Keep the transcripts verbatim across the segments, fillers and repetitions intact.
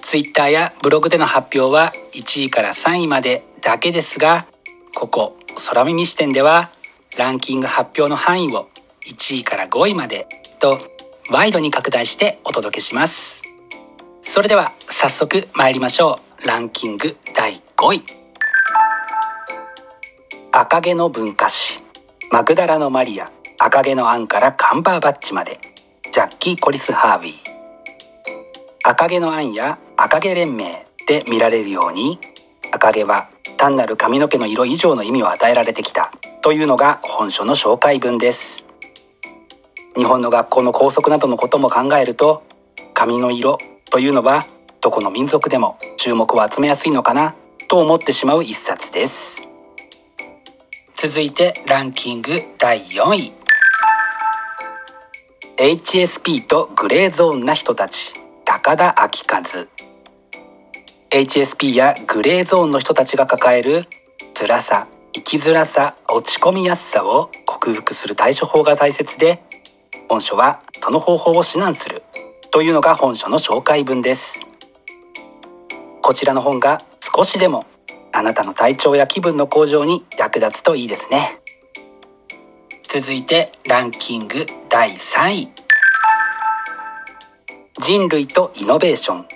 ツイッターやブログでの発表はいちいからさんいまでだけですが、ここ空耳視点ではランキング発表の範囲をいちいからごいまでとワイドに拡大してお届けします。それでは早速参りましょう。ランキングだいごい、赤毛の文化史、マグダラのマリア、赤毛のアンからカンバーバッチまで、ジャッキー・コリス・ハービー。赤毛のアンや赤毛連盟で見られるように、赤毛は単なる髪の毛の色以上の意味を与えられてきたというのが本書の紹介文です。日本の学校の校則などのことも考えると、髪の色というのはどこの民族でも注目を集めやすいのかなと思ってしまう一冊です。続いてランキングだいよんい、 エイチエスピー とグレーゾーンな人たち、高田昭和。 エイチエスピー やグレーゾーンの人たちが抱える辛さ、生きづらさ、落ち込みやすさを克服する対処法が大切で、本書はその方法を指南するというのが本書の紹介文です。こちらの本が少しでもあなたの体調や気分の向上に役立つといいですね。続いてランキングだいさんい、人類とイノベーション、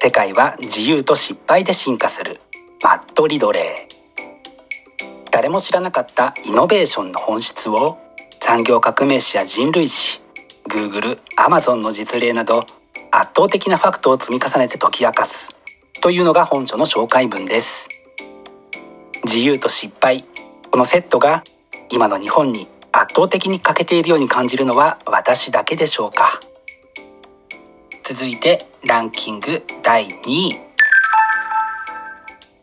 世界は自由と失敗で進化する、マット・リドレー。誰も知らなかったイノベーションの本質を、産業革命史や人類史、 Google、Amazon の実例など圧倒的なファクトを積み重ねて解き明かすというのが本書の紹介文です。自由と失敗、このセットが今の日本に圧倒的に欠けているように感じるのは私だけでしょうか。続いてランキングだいにい、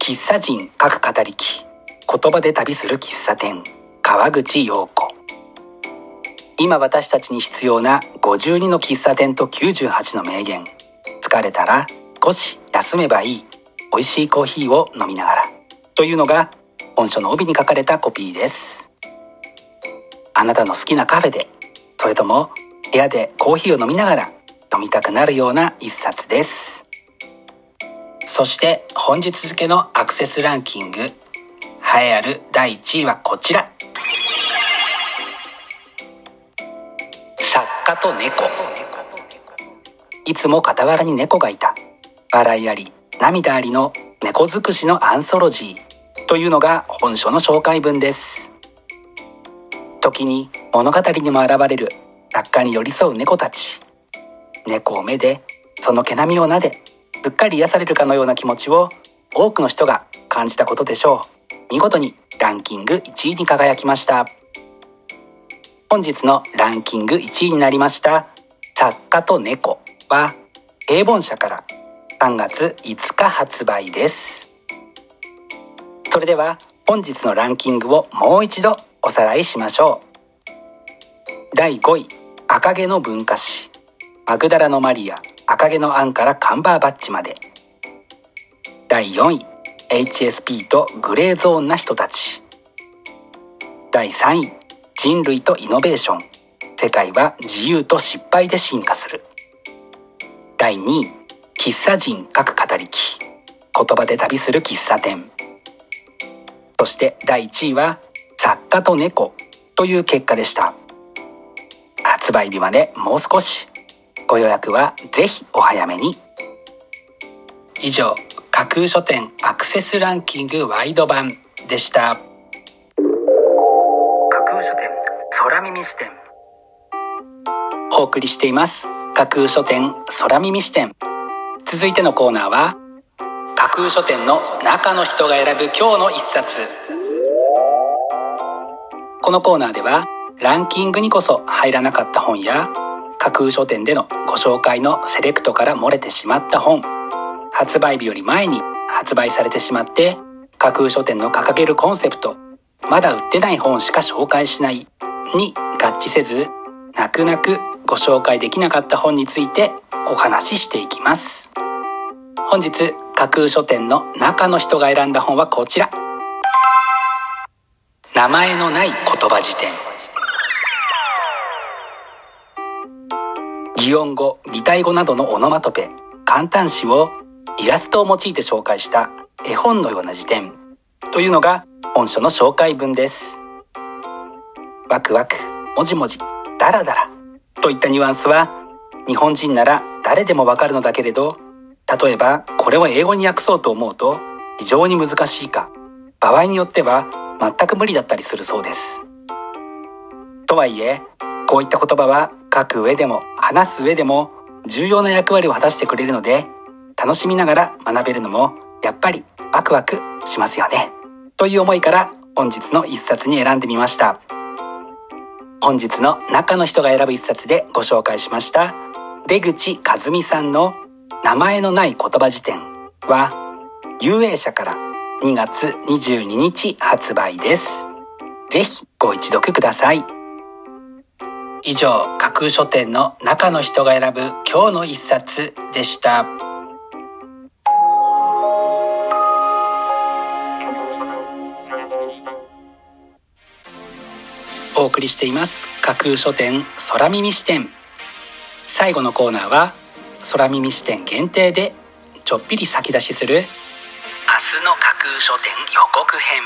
喫茶人各語りき、言葉で旅する喫茶店、川口陽子。今私たちに必要なごじゅうにの喫茶店ときゅうじゅうはちの名言。疲れたら少し休めばいい、美味しいコーヒーを飲みながらというのが本書の帯に書かれたコピーです。あなたの好きなカフェで、それとも部屋でコーヒーを飲みながら飲みたくなるような一冊です。そして本日付のアクセスランキング栄えあるだいいちいはこちら、作家と猫。いつも傍らに猫がいた、笑いあり涙ありの猫尽くしのアンソロジーというのが本書の紹介文です。時に物語にも現れる作家に寄り添う猫たち、猫をめで、その毛並みを撫で、すっかり癒されるかのような気持ちを多くの人が感じたことでしょう。見事にランキングいちいに輝きました。本日のランキングいちいになりました作家と猫は平凡社からさんがついつか発売です。それでは本日のランキングをもう一度おさらいしましょう。だいごい赤毛の文化史、マグダラのマリア、赤毛のアンからカンバーバッチまで。だいよんい エイチエスピー とグレーゾーンな人たち。だいさんい人類とイノベーション、世界は自由と失敗で進化する。だいにい喫茶人各語りき、言葉で旅する喫茶店。そしてだいいちいは作家と猫という結果でした。発売日までもう少し、ご予約はぜひお早めに。以上、架空書店アクセスランキングワイド版でした。架空書店空耳視点、お送りしています架空書店空耳視点。続いてのコーナーは架空書店の中の人が選ぶ今日の一冊。このコーナーではランキングにこそ入らなかった本や架空書店でのご紹介のセレクトから漏れてしまった本、発売日より前に発売されてしまって架空書店の掲げるコンセプト、まだ売ってない本しか紹介しないに合致せず、泣く泣くご紹介できなかった本についてお話ししていきます。本日架空書店の中の人が選んだ本はこちら、名前のない言葉辞典。擬音語、擬態語などのオノマトペ、簡単詞をイラストを用いて紹介した絵本のような辞典というのが本書の紹介文です。ワクワク、もじもじ、ダラダラといったニュアンスは日本人なら誰でもわかるのだけれど、例えばこれを英語に訳そうと思うと非常に難しいか、場合によっては全く無理だったりするそうです。とはいえこういった言葉は書く上でも話す上でも重要な役割を果たしてくれるので、楽しみながら学べるのもやっぱりワクワクしますよねという思いから本日の一冊に選んでみました。本日の中の人が選ぶ一冊でご紹介しました出口和美さんの名前のない言葉辞典は有英社からにがつにじゅうににち発売です。ぜひご一読ください。以上、架空書店の中の人が選ぶ今日の一冊でした。お送りしています架空書店空耳視点。最後のコーナーは空耳視点限定でちょっぴり先出しする明日の架空書店予告編。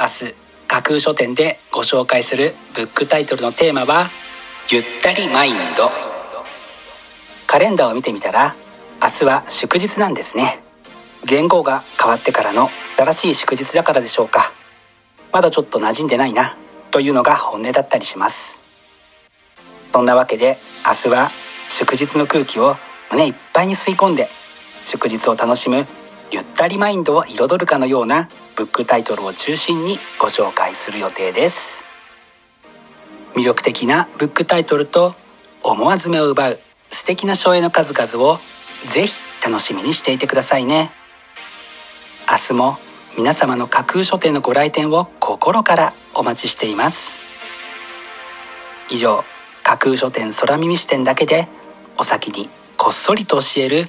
明日架空書店でご紹介するブックタイトルのテーマはゆったりマインド。カレンダーを見てみたら明日は祝日なんですね。元号が変わってからの新しい祝日だからでしょうか。まだちょっと馴染んでないなというのが本音だったりします。そんなわけで明日は祝日の空気を胸いっぱいに吸い込んで祝日を楽しむゆったりマインドを彩るかのようなブックタイトルを中心にご紹介する予定です。魅力的なブックタイトルと思わず目を奪う素敵な書影の数々をぜひ楽しみにしていてくださいね。明日も皆様の架空書店のご来店を心からお待ちしています。以上、架空書店空耳視点だけでお先にこっそりと教える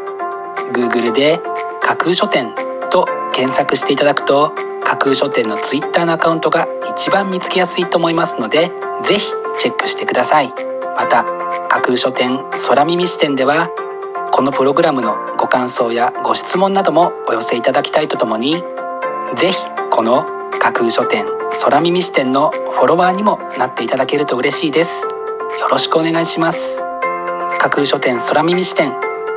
Google で架空書店と検索していただくと架空書店の Twitter のアカウントが一番見つけやすいと思いますので、ぜひチェックしてください。また架空書店空耳視点ではこのプログラムのご感想やご質問などもお寄せいただきたいとともに、ぜひこの架空書店空耳視点のフォロワーにもなっていただけると嬉しいです。よろしくお願いします。架空書店空耳視点、